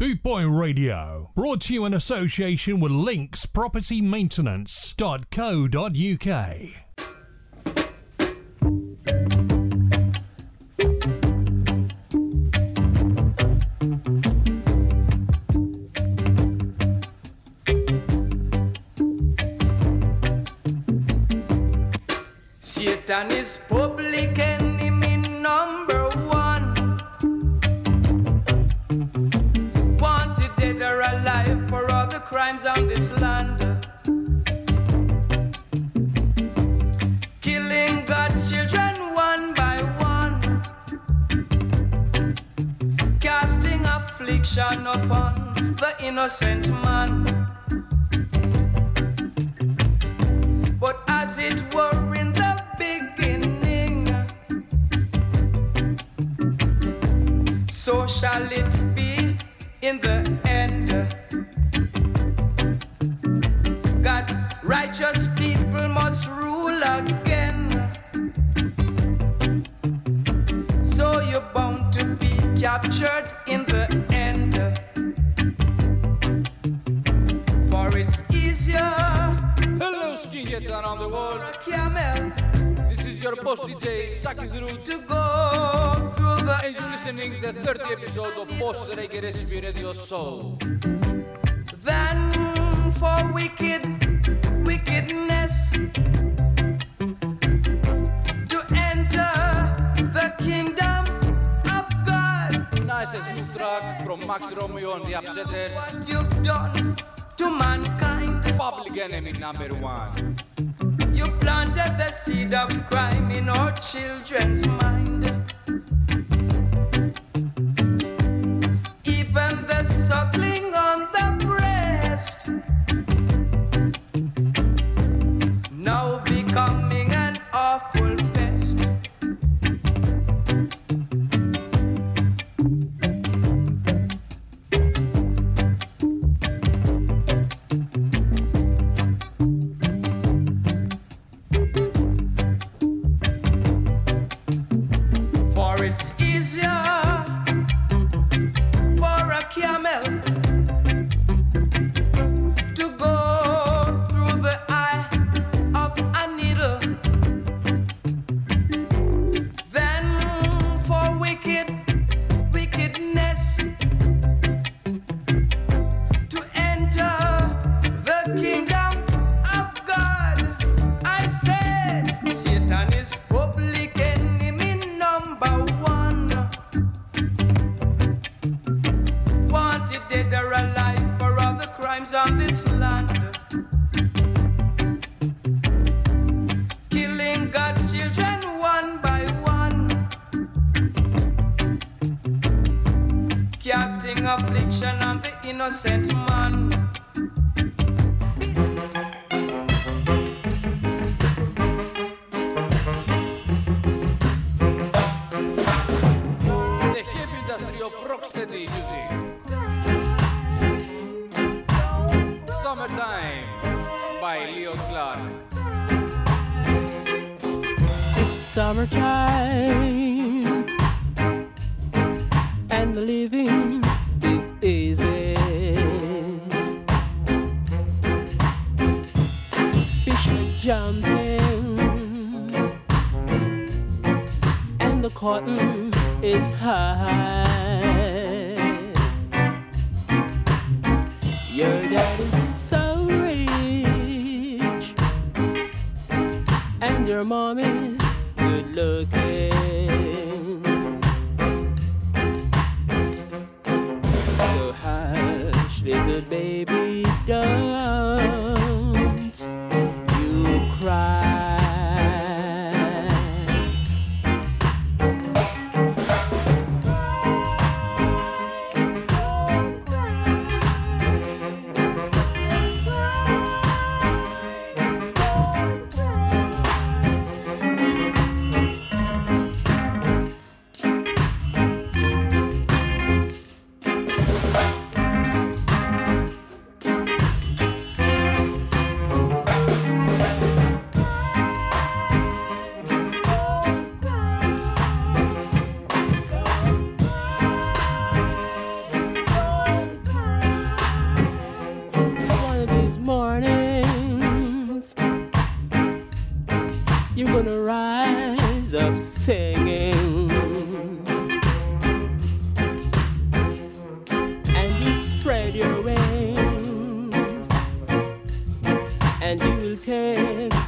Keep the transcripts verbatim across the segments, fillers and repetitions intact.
Bootboy Radio, brought to you in association with links property maintenance dot co dot U K. Satan is public enemy number one. Wanted dead or alive for all the crimes on this land. Killing God's children one by one. Casting affliction upon the innocent man. But as it were in the beginning, so shall it be in the end. God's righteous people must rule again. So you're bound to be captured in the end. For it's easier. Hello, skinheads around the world. This is your boss D J Sakizuru to go through the. And you're listening to the third episode of Boss Reggae Recipe Radio Soul. Then for wicked wickedness to enter the kingdom of God. Nice as new track from Max Romeo and the Upsetters. What you've done to mankind. Public enemy number one. You planted the seed of crime in our children's mind. Even the suckling on the breast, now becoming an awful pest.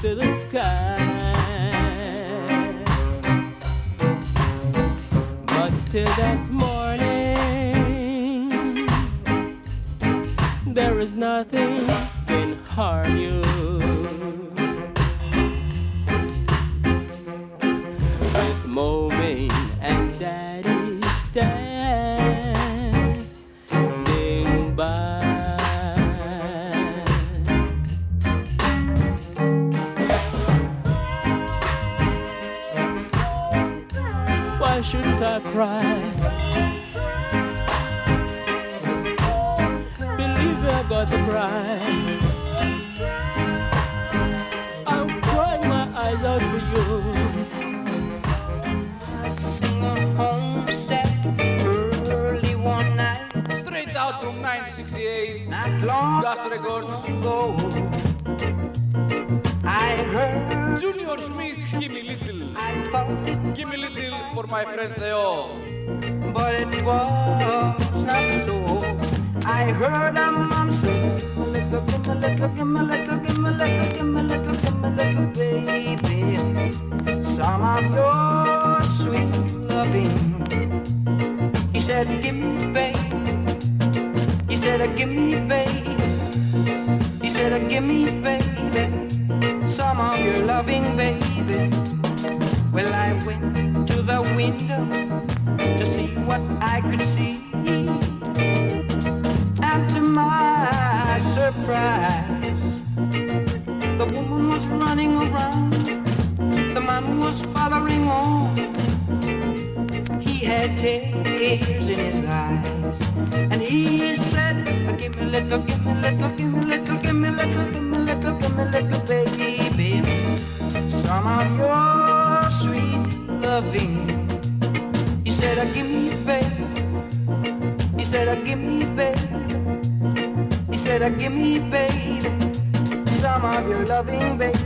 to the sky. But till that morning, there is nothing can harm you. With Mommy and Daddy's standing by. Why shouldn't I cry? Believe I got to cry. I'm crying my eyes out for you. I sing a home step early one night. Straight out from nineteen sixty-eight, not long last records ago. I heard Junior Smith, give me little. I thought. Give me little for my friends they all. But it was not so. I heard a mom say, give me little, give me little, give me little, give me little, give me little, give me little, baby. Some of your sweet loving. He said, give me, baby. He said, give me, baby. He said, give me, baby. Some of your loving, baby. Well, I went to the window to see what I could see, and to my surprise, the woman was running around, the man was following on. He had tears in his eyes, and he said, give me little, give me little, give me little, give me little, give me little, give me little, baby, some of your sweet loving. He said, oh, give me, baby. He said, oh, give me, baby. He said, oh, give me, baby. Some of your loving, baby.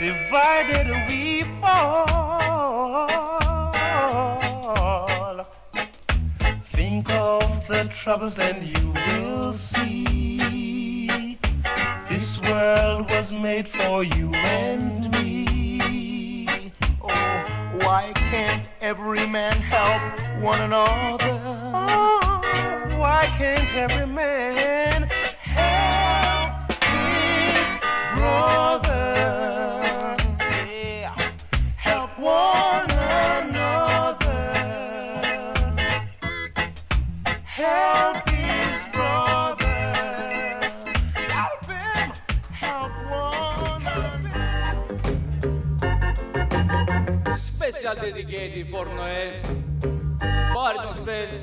Divided we fall. and troubles, and you will see this world was made for you and me. Oh, why can't every man help one another? Oh, why can't every man help his brother? Yeah. Help one another. Help his brother. Help him. Help one another. Special dedicated for Noel. Space,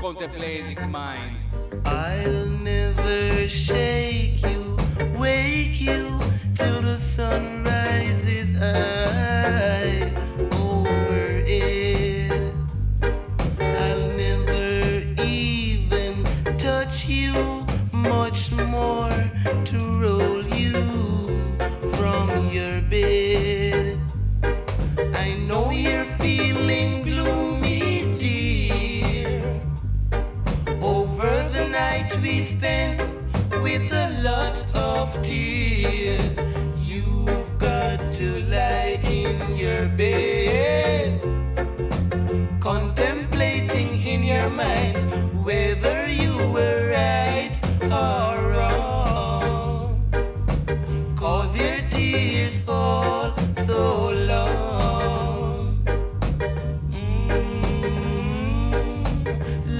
contemplating mind. I'll never shake you, wake you till the sun rises high over it. I'll never even touch you, much more to roll you from your bed. I know you're feeling gloomy, dear. Over the night we spent with a lot of tears. You've got to lie in your bed, contemplating in your mind whether you were right or wrong, 'cause your tears fall so long. Mm-hmm.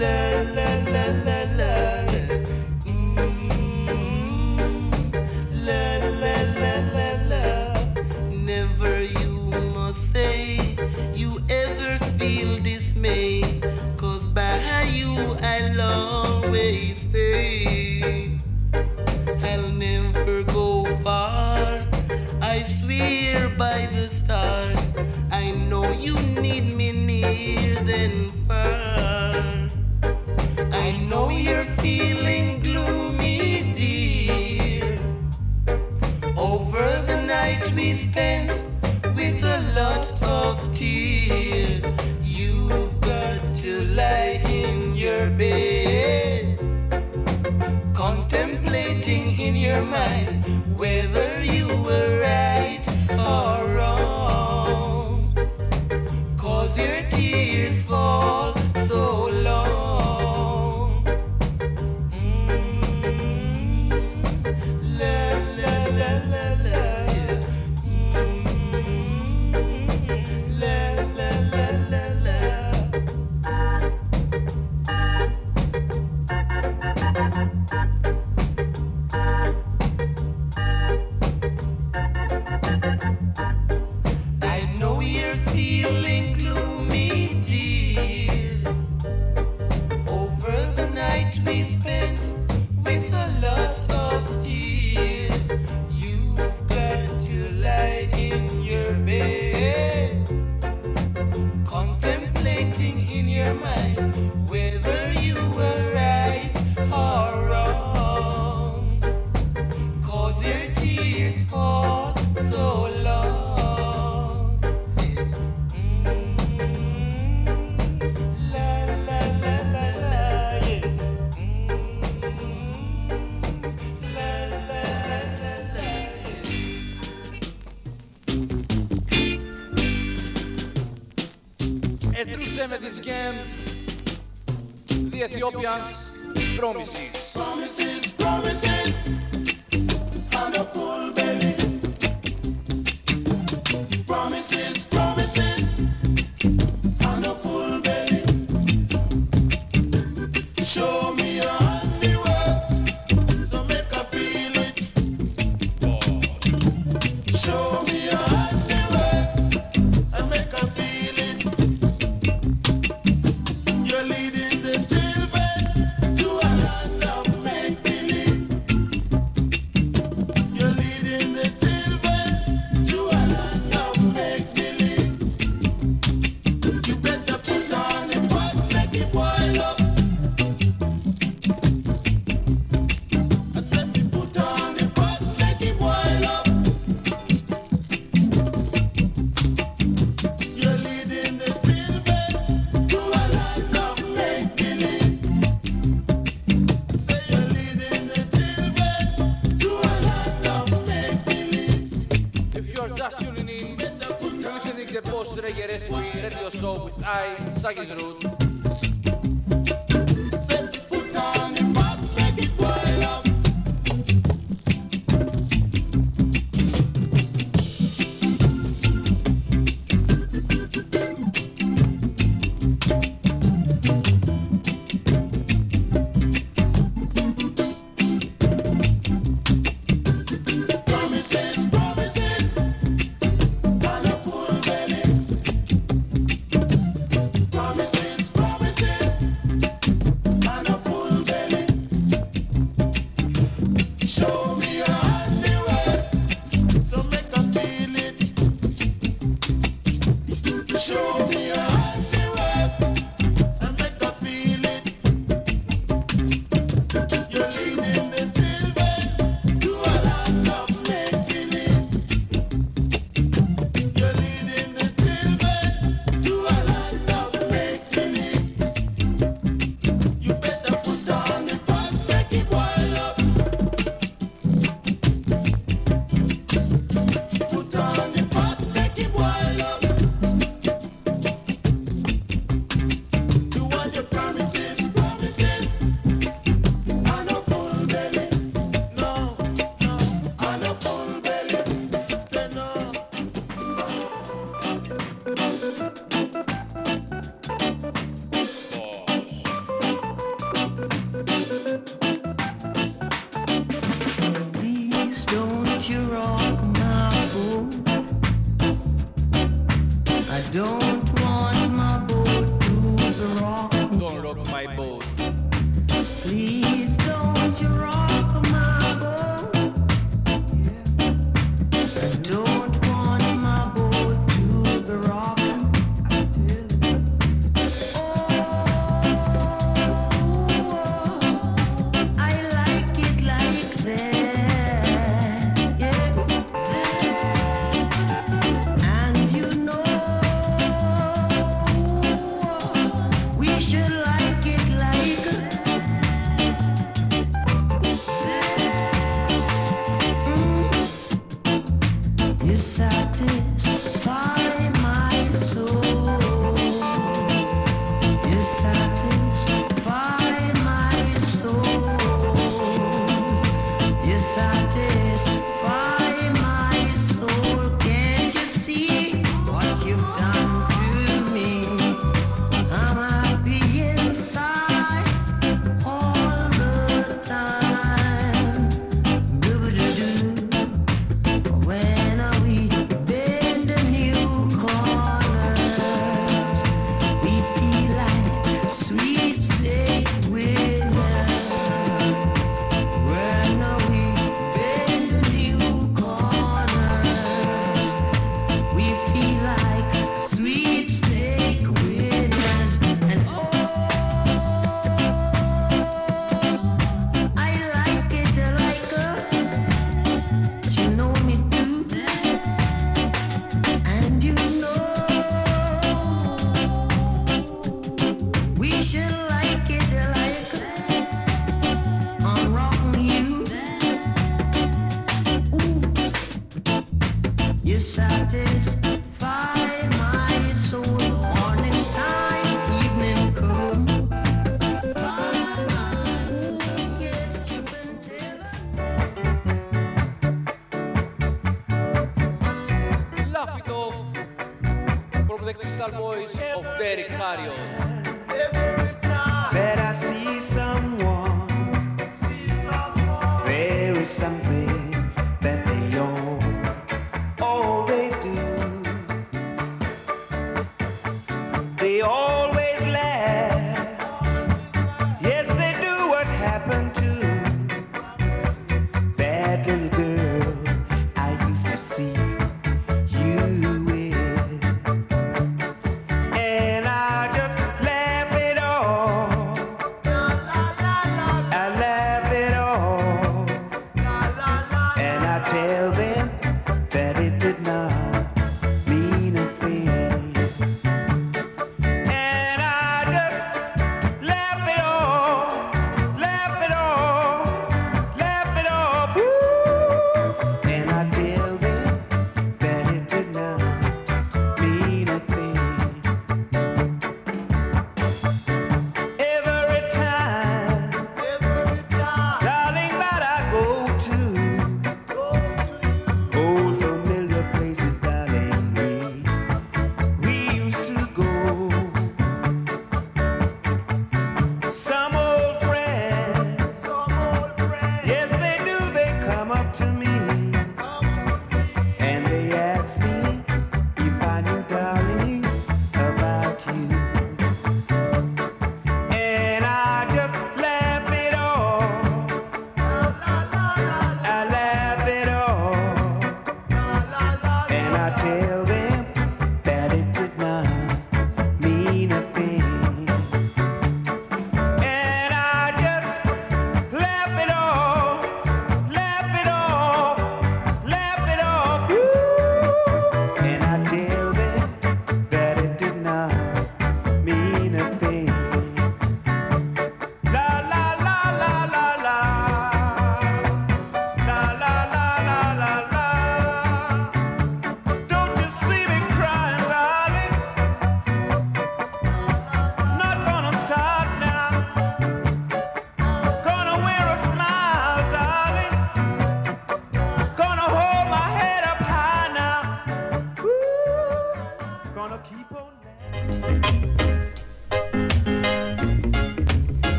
La la la la la. Mm-hmm. La la la la la. Never you must say you ever feel dismay, 'cause by you I'll always stay. I'll never go far, I swear by the stars. I know you need me near than far. I know you're feeling gloomy, dear. Over the night we spent with a lot of tears. You've got to lie in your bed, contemplating in your mind whether you were right or wrong, 'cause your tears fall so long. Mm-hmm. La la la la la. Mm-hmm. La la la la la. Feeling gloomy, dear. Over the night we spent with a lot of tears. You've got to lie in your bed, contemplating in your mind whether you were right or wrong, 'cause your tears fall so long. Με this game, the Ethiopians promises, promises, promises, and a full belly. Promises, promises, and a full belly. Show me your handiwork, so make I feel it. Oh. Show me your handiwork, so make I feel it. You're just tuning in. You're listening to the Boss Reggae Rescue Radio Show with I, Sagi's Root.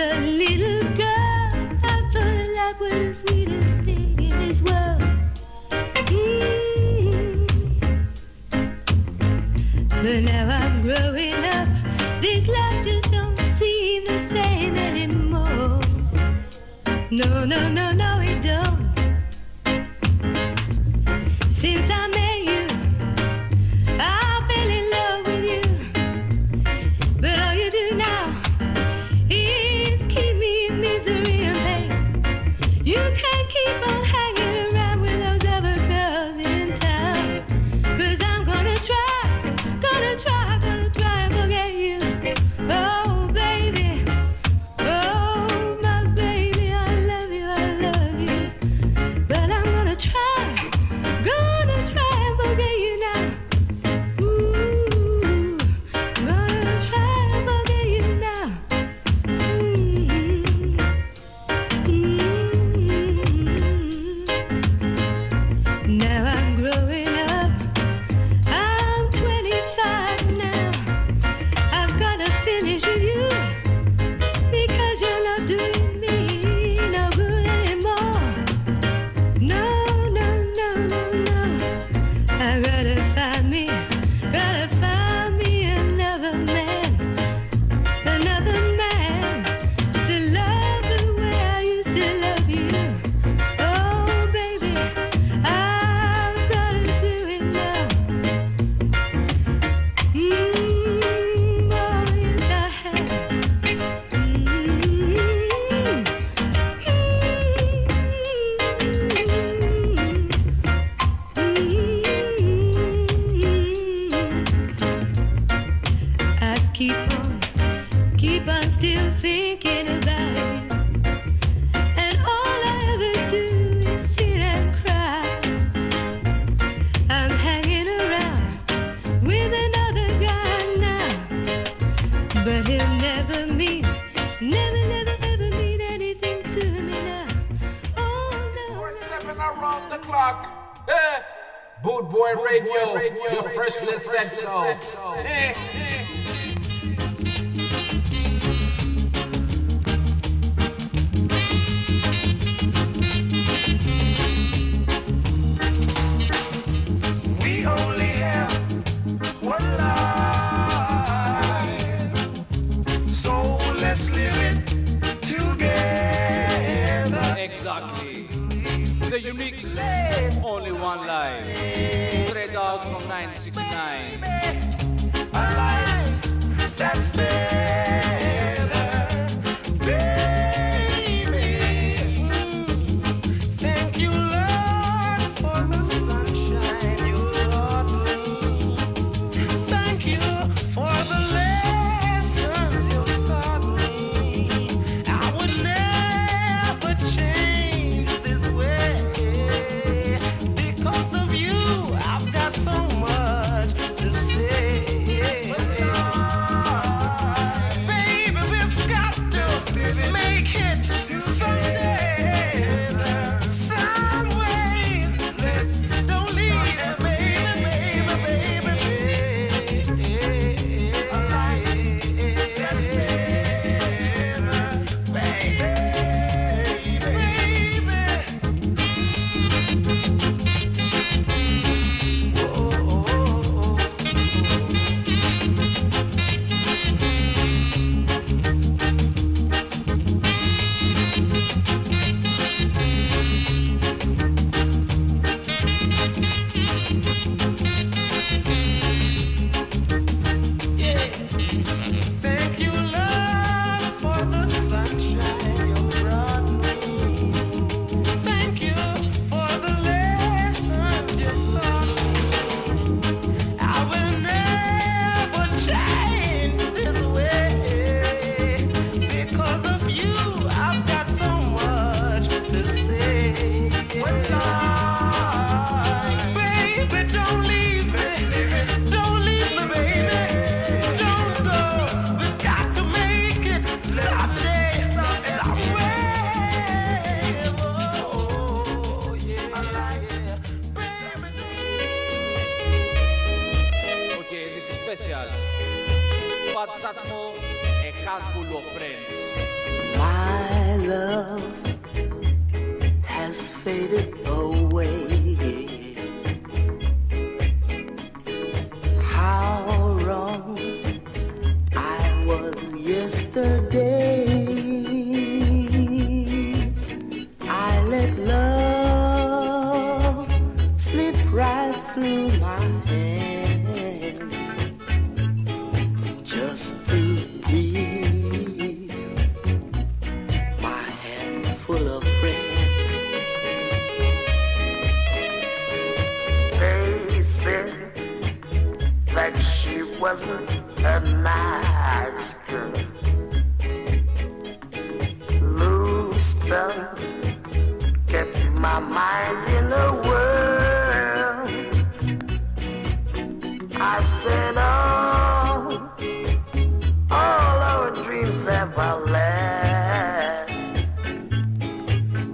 The little girl I fell in love with, the sweetest thing in this world. But now I'm growing up, this life just don't seem the same anymore. No, no, no, no, it don't. Since I met but such more a handful of friends. My love has faded away. How wrong I was yesterday. I let love slip right through my hands just to please my handful of friends. They said that she wasn't a nice girl. Loose stones kept my mind in a whirl. I said, oh, all our dreams ever last,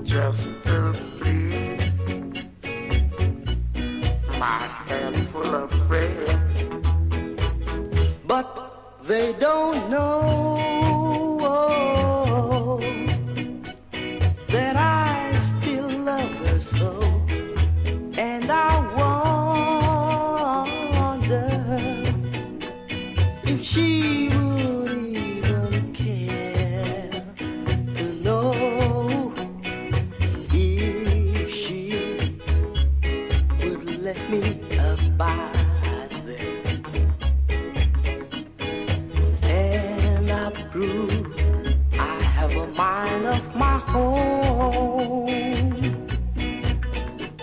just to please my handful of friends. But they don't know, oh, that I still love her so, and I wonder if she would even care to know, if she would let me abide there. And I prove I have a mind of my own.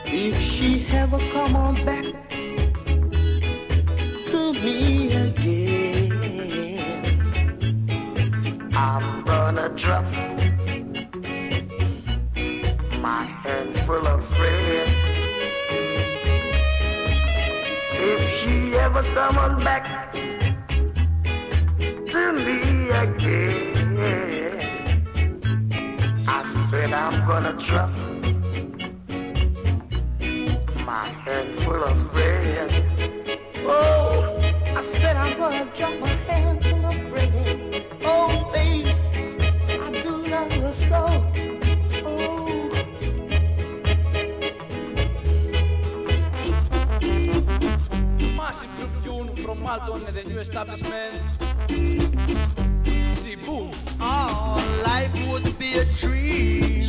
If she ever come on back to me again, I'm gonna drop my handful of friends. If she ever come on back to me again, I said I'm gonna drop my handful of friends. Oh, I said I'm gonna drop my handful of friends. Oh, baby, I do love her so. Oh. Massive group tune from Malton and the new establishment. See, boom. Oh, life would be a dream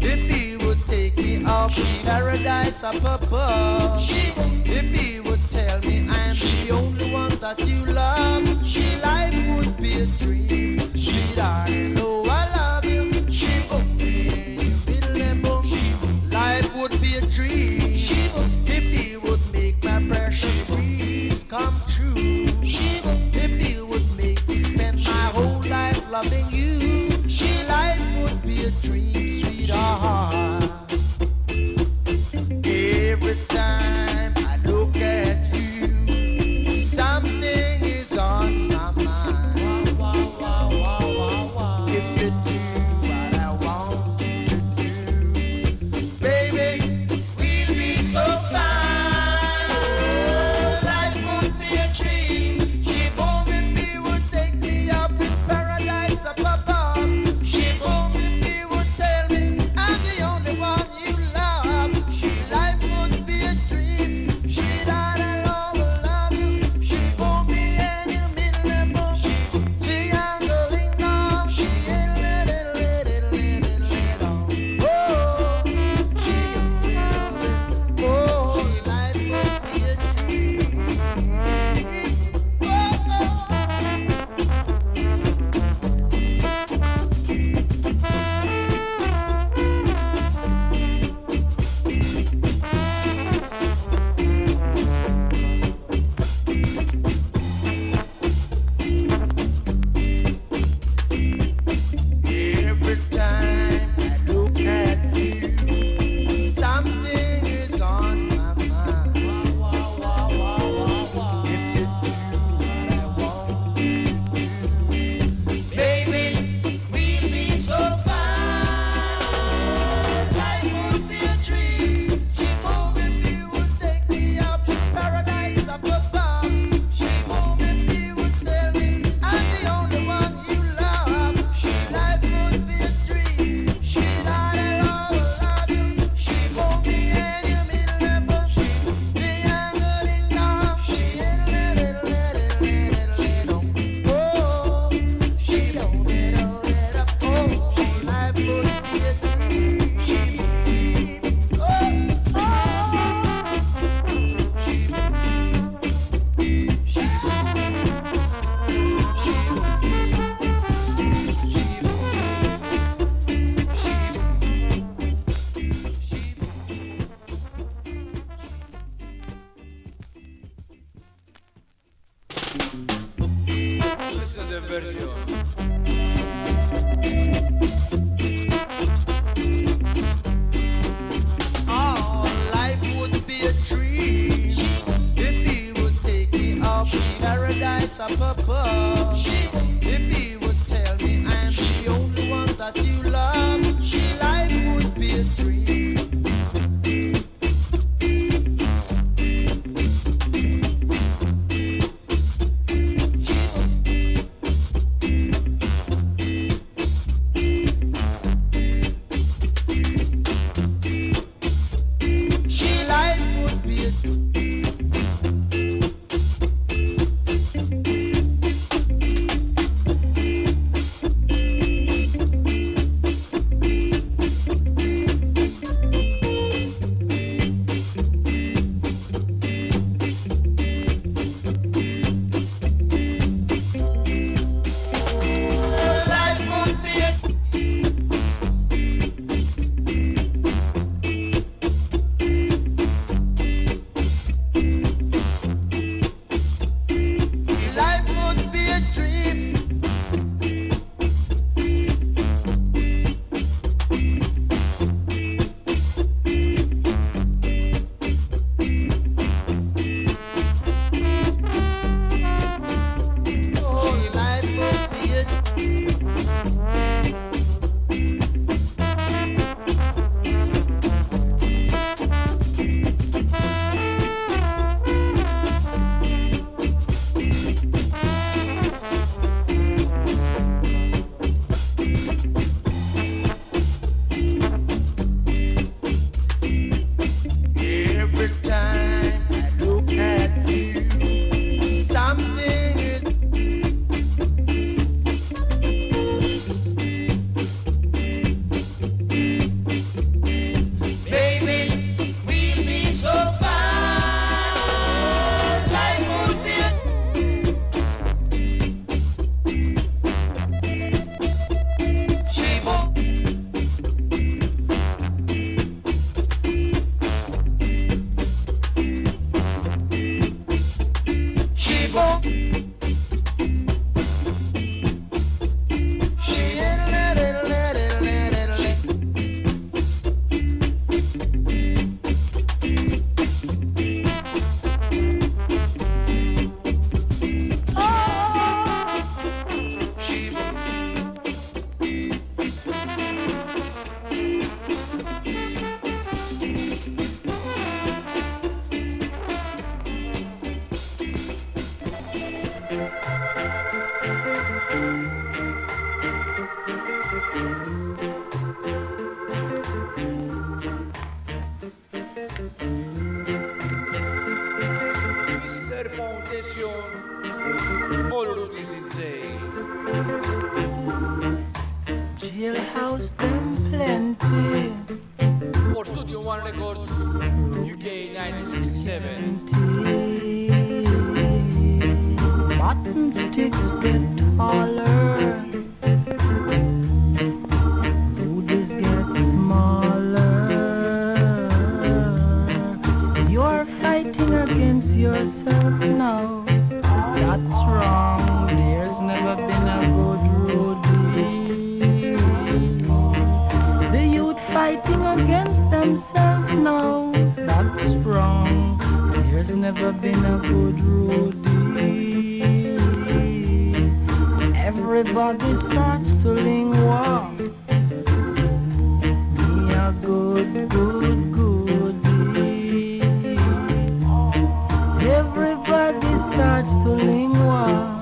if he would take me up paradise up above. If he would tell me I'm the only one that you love. Life would be a dream. She'd I know I love you. Life would be a dream if he would make my precious dreams come true. If he would make me spend my whole life loving you. Life would be a dream, sweetheart. Every time I look at you, something is on my mind. Wow, wow, wow, wow, wow. If you do what I want you to do, baby, we'll be so fine. Life would be a dream. She won't, if he would take me up in paradise above. house them plenty. For Studio One Records, U K nineteen sixty-seven. Mutton sticks get taller, booties get smaller. You're fighting against yourself now. That's wrong, there's never been a good road. The youth fighting against themselves now. That's wrong, there's never been a good road. Everybody starts to lingua. Be a good, good, good. Everybody starts to lingua.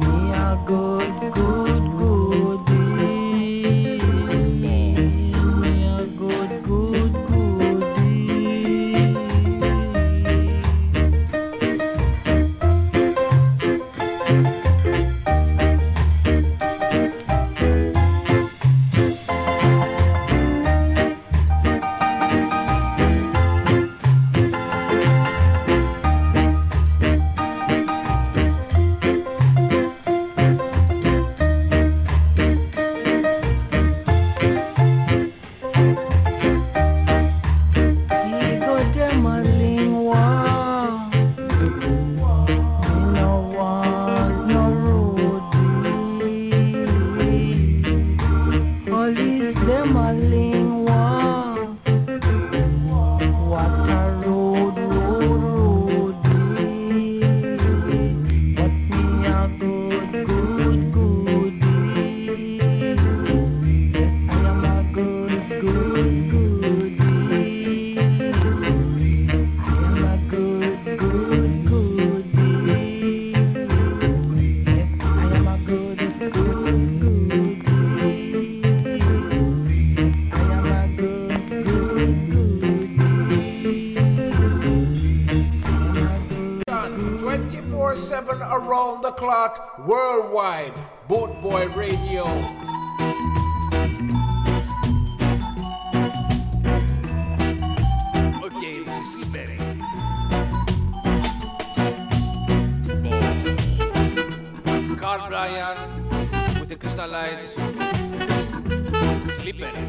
Be a good, good, good. Be a good, good, good. Worldwide, Bootboy Radio. Okay, this is better. Carl Bryan with the Crystal Lights. Sleep better.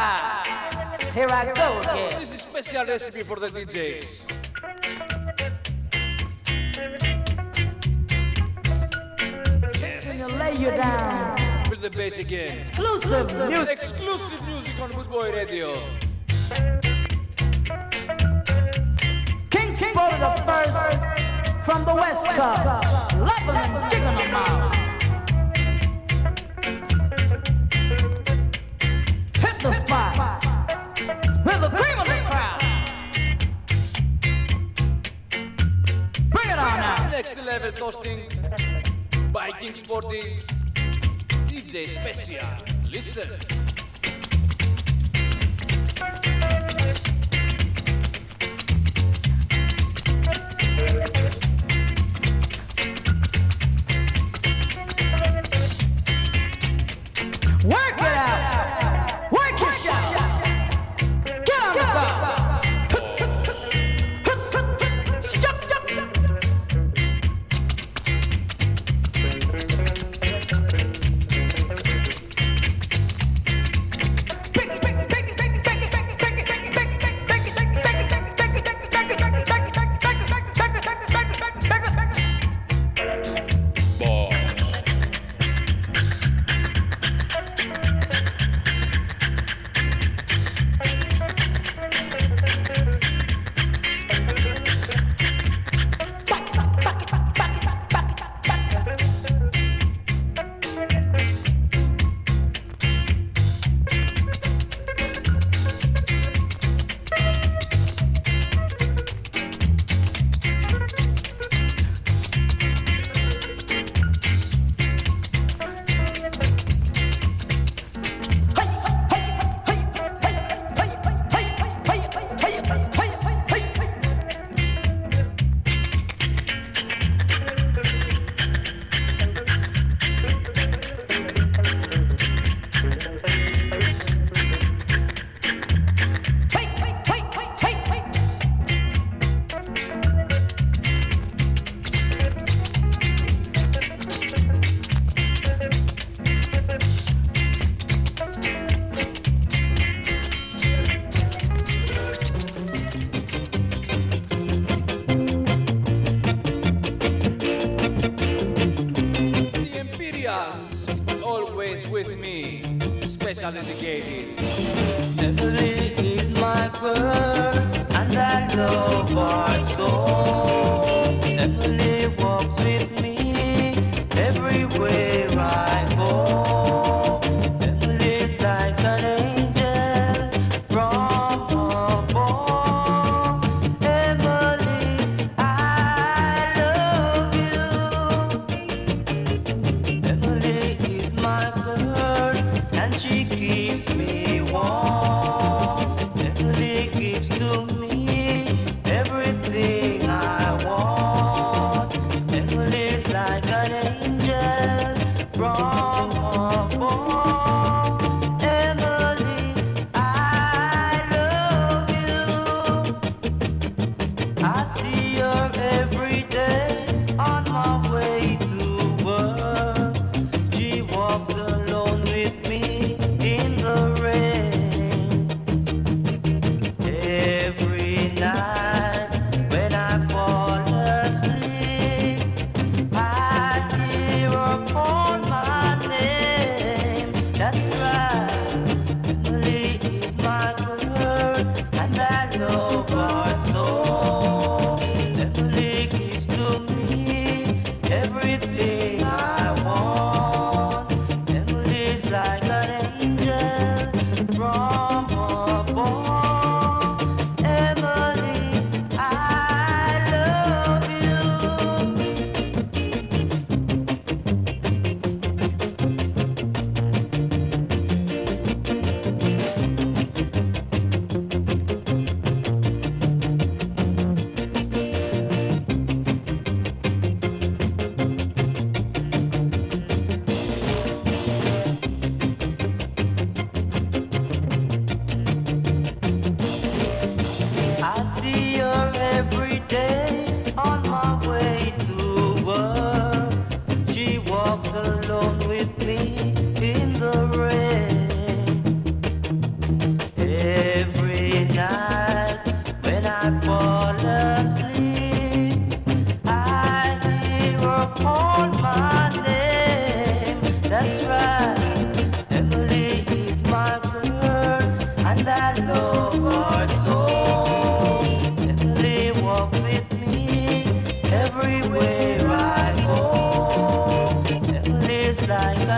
Ah, here I go again. This is a special recipe for the D Js. Lay you down. Feel the bass again. Exclusive music. Exclusive music on Bootboy Radio. King King the first from the West Coast. Leveling, digging them out. Hit the spot with the cream of the crowd. Bring it on out. Next level toasting. By Linksproperty D J Special. Listen. Work it out. Work your shot. Get on the ball.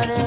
Oh,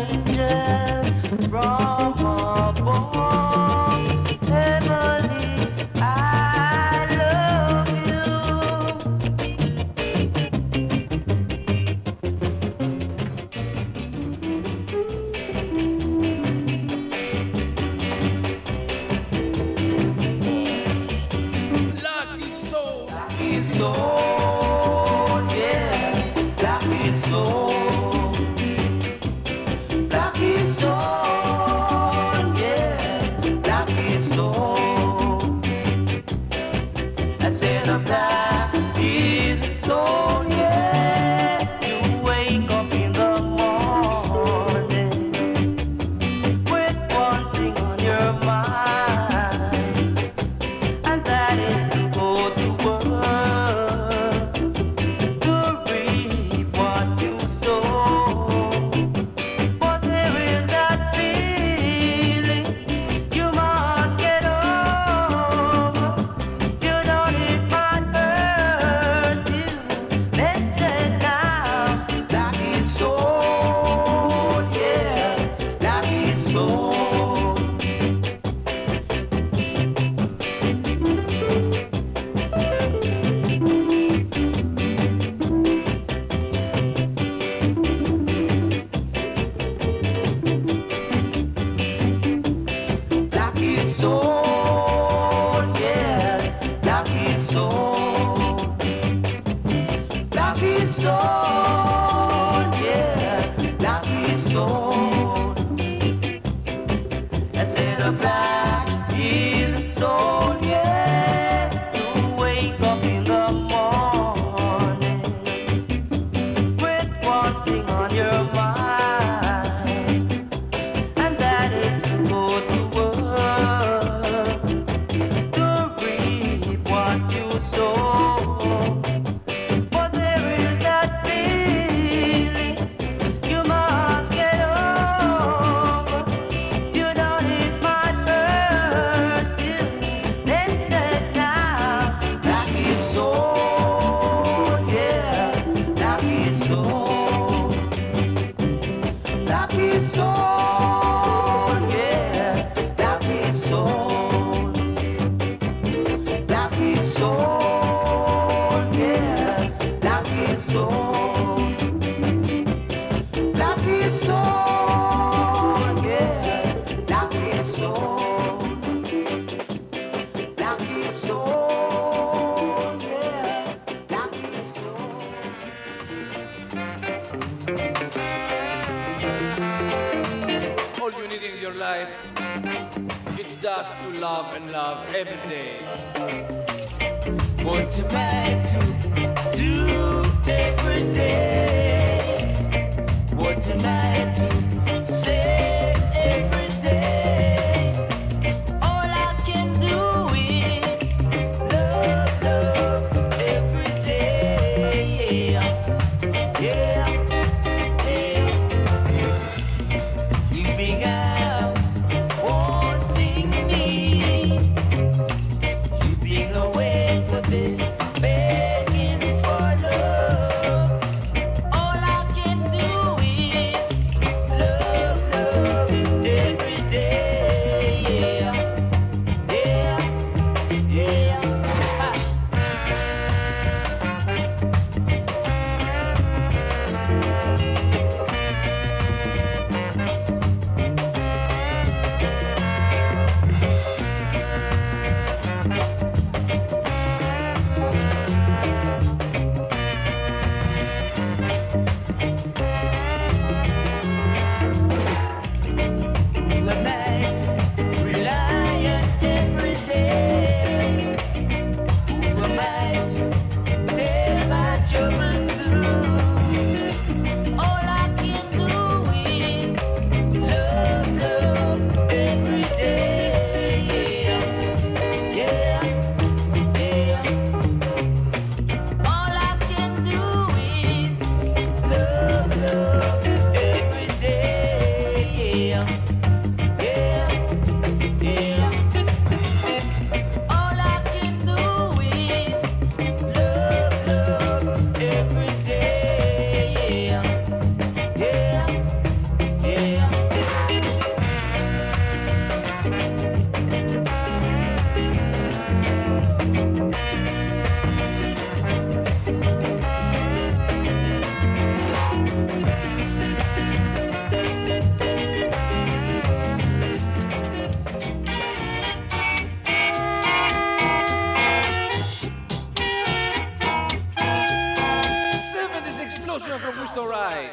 alright.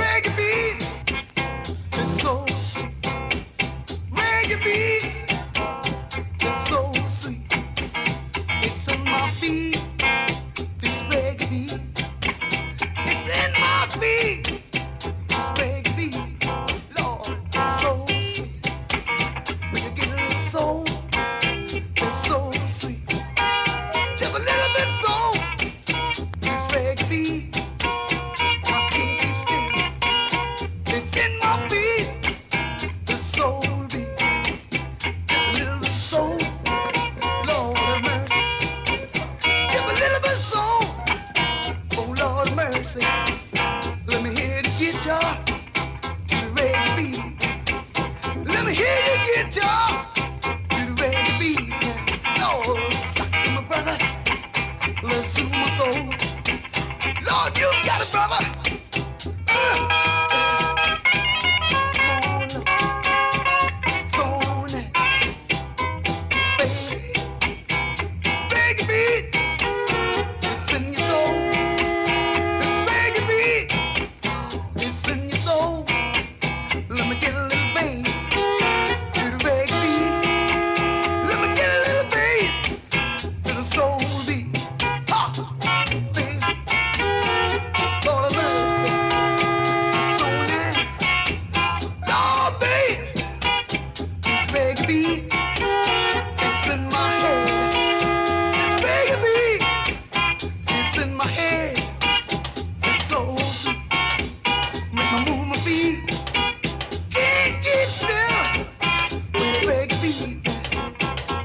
Reggae beat, it's so sweet. Reggae beat, it's so sweet. It's on my feet. This reggae beat, it's in my feet. This reggae beat, Lord, it's so sweet. When you get a little soul, it's so sweet. Just a little bit soul. This reggae beat, I can't keep still. It's in my feet. The soul beat, just a little bit soul. Lord have mercy. Just a little bit soul. Oh Lord have mercy. Let me hear the guitar. Do the reggae beat. Let me hear the guitar. Do the reggae beat. Lord, suck to my brother. Let's soothe my soul. Lord, you got it, brother. Reggae beat, it's in your soul. This reggae beat, it's in your soul. Let me get a little bass to the reggae beat. Let me get a little bass to the soul beat. Ha, baby, Lord have mercy, so nice. Lord, baby, this reggae beat, it's in my head. This reggae beat, it's in my head. It's so sweet. Make me move my feet. Can't keep still. With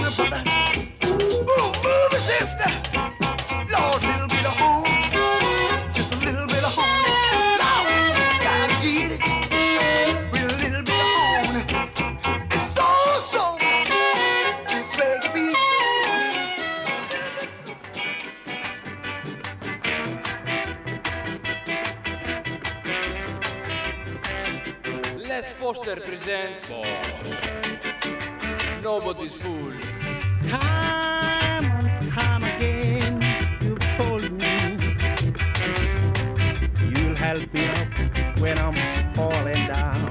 this reggae beat, Lord, take it to the brother. Ooh, move it, sister. Lord, little bit of home. Just a little bit of home. Lord, gotta get it. With a little bit of home. It's so, so. This reggae beat. Les Foster presents Nobody's Fool. Time and time again, you told me you'll help me up when I'm falling down.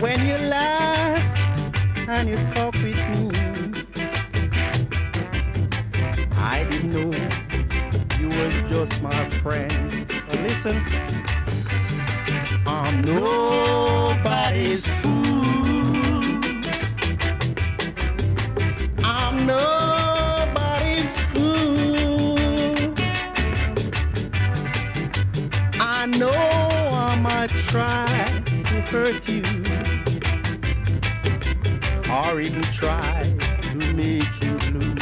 When you laugh and you talk with me, I didn't know you were just my friend. But listen, I'm nobody's fool. I'm nobody's fool. I know I might try to hurt you, or even try to make you blue.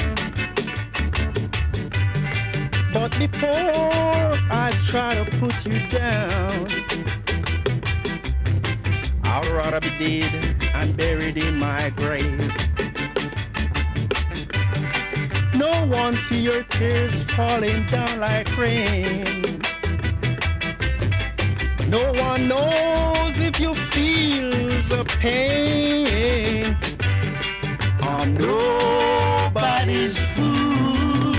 But before I try to put you down, I'd rather be dead and buried in my grave. No one see your tears falling down like rain. No one knows if you feel the pain. I'm nobody's fool.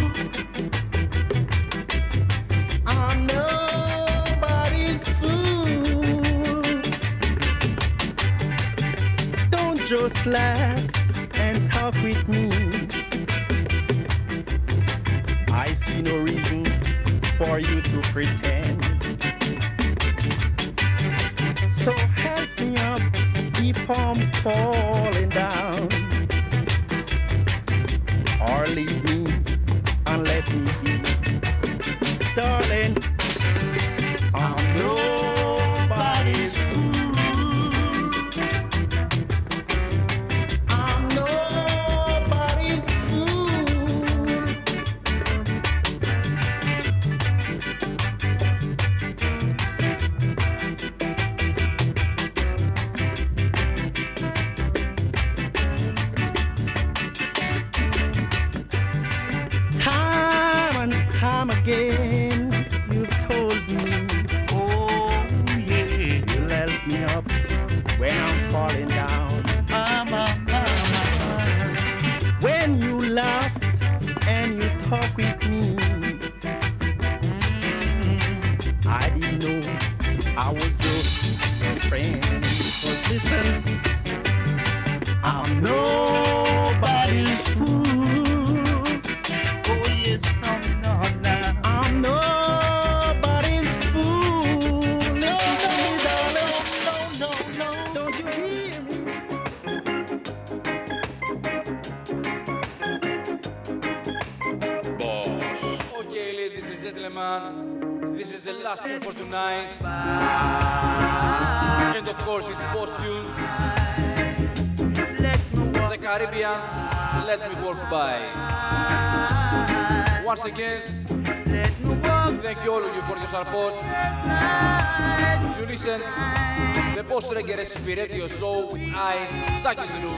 I'm nobody's fool. Don't just laugh and talk with me. I see no reason for you to pretend. So help me up, keep on falling down, or leave me and let me be. Darling, I'm nobody's fool. I'm nobody's fool. Time is coming up now. I'm nobody's fool. Listen to me, darling. No, no, no, don't you hear me? Boss. Okay, ladies and gentlemen, this is the last one for tonight. Bye. And of course, it's post tune. The Caribbeans. Let me walk by. Once again, thank you all of you for your support. You listen, the Post Reggae Recipe Radio Show with I, Saki Zulu.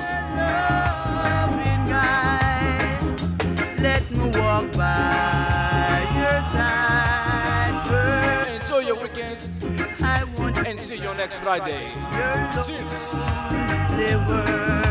Let me walk by your side. Enjoy your weekend and see you next Friday. Cheers.